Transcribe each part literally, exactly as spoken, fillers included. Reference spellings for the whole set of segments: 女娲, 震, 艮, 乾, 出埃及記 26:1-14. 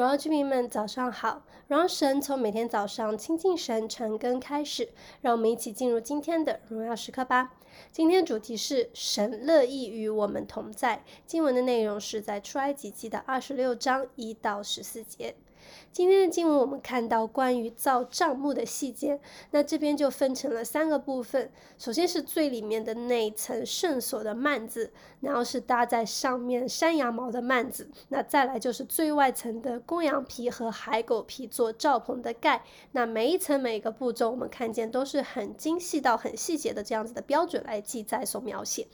荣耀居民们，早上好！荣耀神从每天早上亲近神、晨更开始，让我们一起进入今天的荣耀时刻吧。今天主题是神乐意与我们同在。经文的内容是在出埃及记的二十六章一到十四节。今天的经文我们看到关于造帐幕的细节，那这边就分成了三个部分。首先是最里面的那一层圣所的幔子，然后是搭在上面山羊毛的幔子，那再来就是最外层的公羊皮和海狗皮做罩棚的盖。那每一层每一个步骤我们看见都是很精细到很细节的这样子的标准来记载所描写。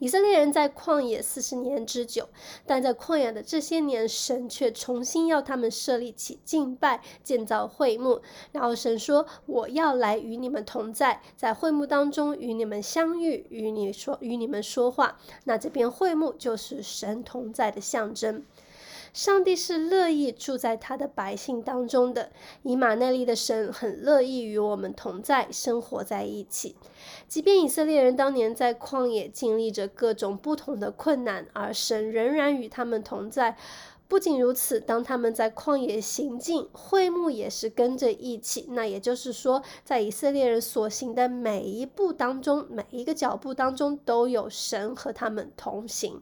以色列人在旷野四十年之久，但在旷野的这些年，神却重新要他们设立起敬拜，建造会幕。然后神说：“我要来与你们同在，在会幕当中与你们相遇，与你说与你们说话。”那这边会幕就是神同在的象征。上帝是乐意住在他的百姓当中的，以马内利的神很乐意与我们同在，生活在一起。即便以色列人当年在旷野经历着各种不同的困难，而神仍然与他们同在。不仅如此，当他们在旷野行进，会幕也是跟着一起。那也就是说，在以色列人所行的每一步当中，每一个脚步当中，都有神和他们同行。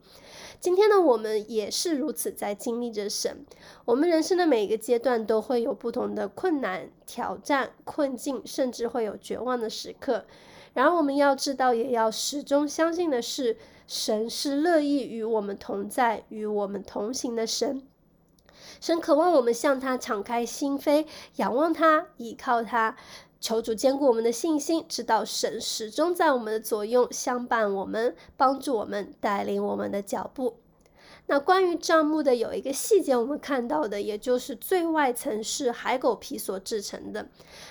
今天呢，我们也是如此在经历着神。我们人生的每一个阶段都会有不同的困难、挑战、困境，甚至会有绝望的时刻。然而我们要知道，也要始终相信的是，神是乐意与我们同在，与我们同行的神。神渴望我们向他敞开心扉，仰望他，倚靠他，求主坚固我们的信心，知道神始终在我们的左右，相伴我们，帮助我们，带领我们的脚步。那关于帐幕的有一个细节我们看到的，也就是最外层是海狗皮所制成的。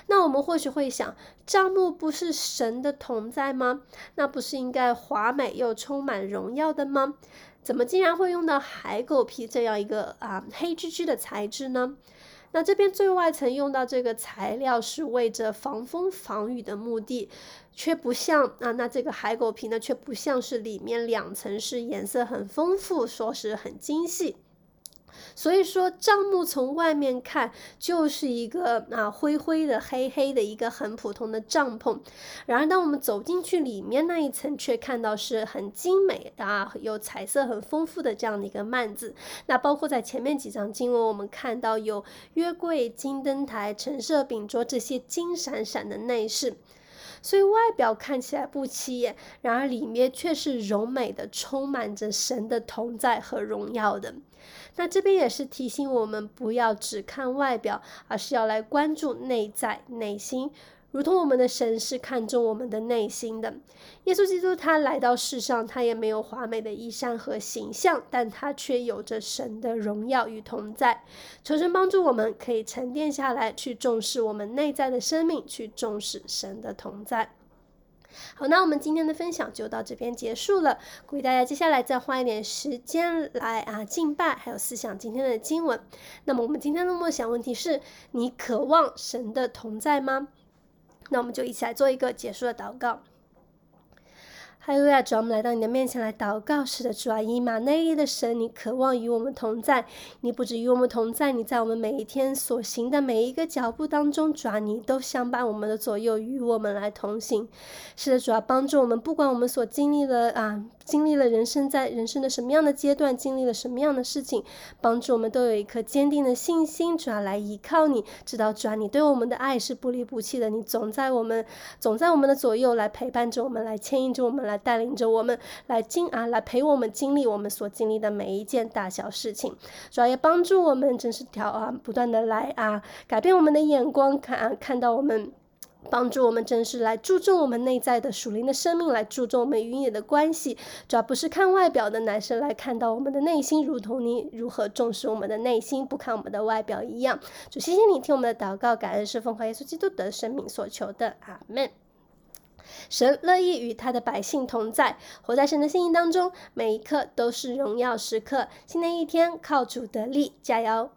那我们或许会想，帐幕不是神的同在吗？那不是应该华美又充满荣耀的吗？怎么竟然会用到海狗皮这样一个啊黑黢黢的材质呢？那这边最外层用到这个材料是为着防风防雨的目的，却不像啊，那这个海狗皮呢，却不像是里面两层是颜色很丰富，说是很精细。所以说帐幕从外面看就是一个啊灰灰的黑黑的一个很普通的帐篷，然而当我们走进去里面那一层，却看到是很精美啊有彩色很丰富的这样的一个幔子。那包括在前面几章经文我们看到有约柜、金灯台、陈设饼桌这些金闪闪的内饰，所以外表看起来不起眼，然而里面却是柔美的，充满着神的同在和荣耀的。那这边也是提醒我们，不要只看外表，而是要来关注内在、内心，如同我们的神是看重我们的内心的。耶稣基督他来到世上，他也没有华美的衣衫和形象，但他却有着神的荣耀与同在。求神帮助我们可以沉淀下来，去重视我们内在的生命，去重视神的同在。好，那我们今天的分享就到这边结束了，鼓励大家接下来再花一点时间来啊敬拜，还有思想今天的经文。那么我们今天的默想问题是，你渴望神的同在吗？那我们就一起来做一个结束的祷告。哈利路亚，主啊，我们来到你的面前来祷告。是的，主啊，以马内利的神，你渴望与我们同在。你不止与我们同在，你在我们每一天所行的每一个脚步当中，主啊，你都相伴我们的左右，与我们来同行。是的，主啊，帮助我们，不管我们所经历的啊。经历了人生在人生的什么样的阶段，经历了什么样的事情，帮助我们都有一颗坚定的信心，主要来依靠你，知道主啊，你对我们的爱是不离不弃的，你总在我们总在我们的左右来陪伴着我们，来牵引着我们，来带领着我们，来经啊来陪我们经历我们所经历的每一件大小事情。主要也帮助我们真是调啊不断的来啊改变我们的眼光，看、啊、看到我们，帮助我们真是来注重我们内在的属灵的生命，来注重我们与你的关系，主要不是看外表的，乃是来看到我们的内心，如同你如何重视我们的内心，不看我们的外表一样。主，谢谢你听我们的祷告，感恩是奉靠耶稣基督的生命所求的，阿们。神乐意与他的百姓同在，活在神的心意当中，每一刻都是荣耀时刻。新的一天靠主得力，加油！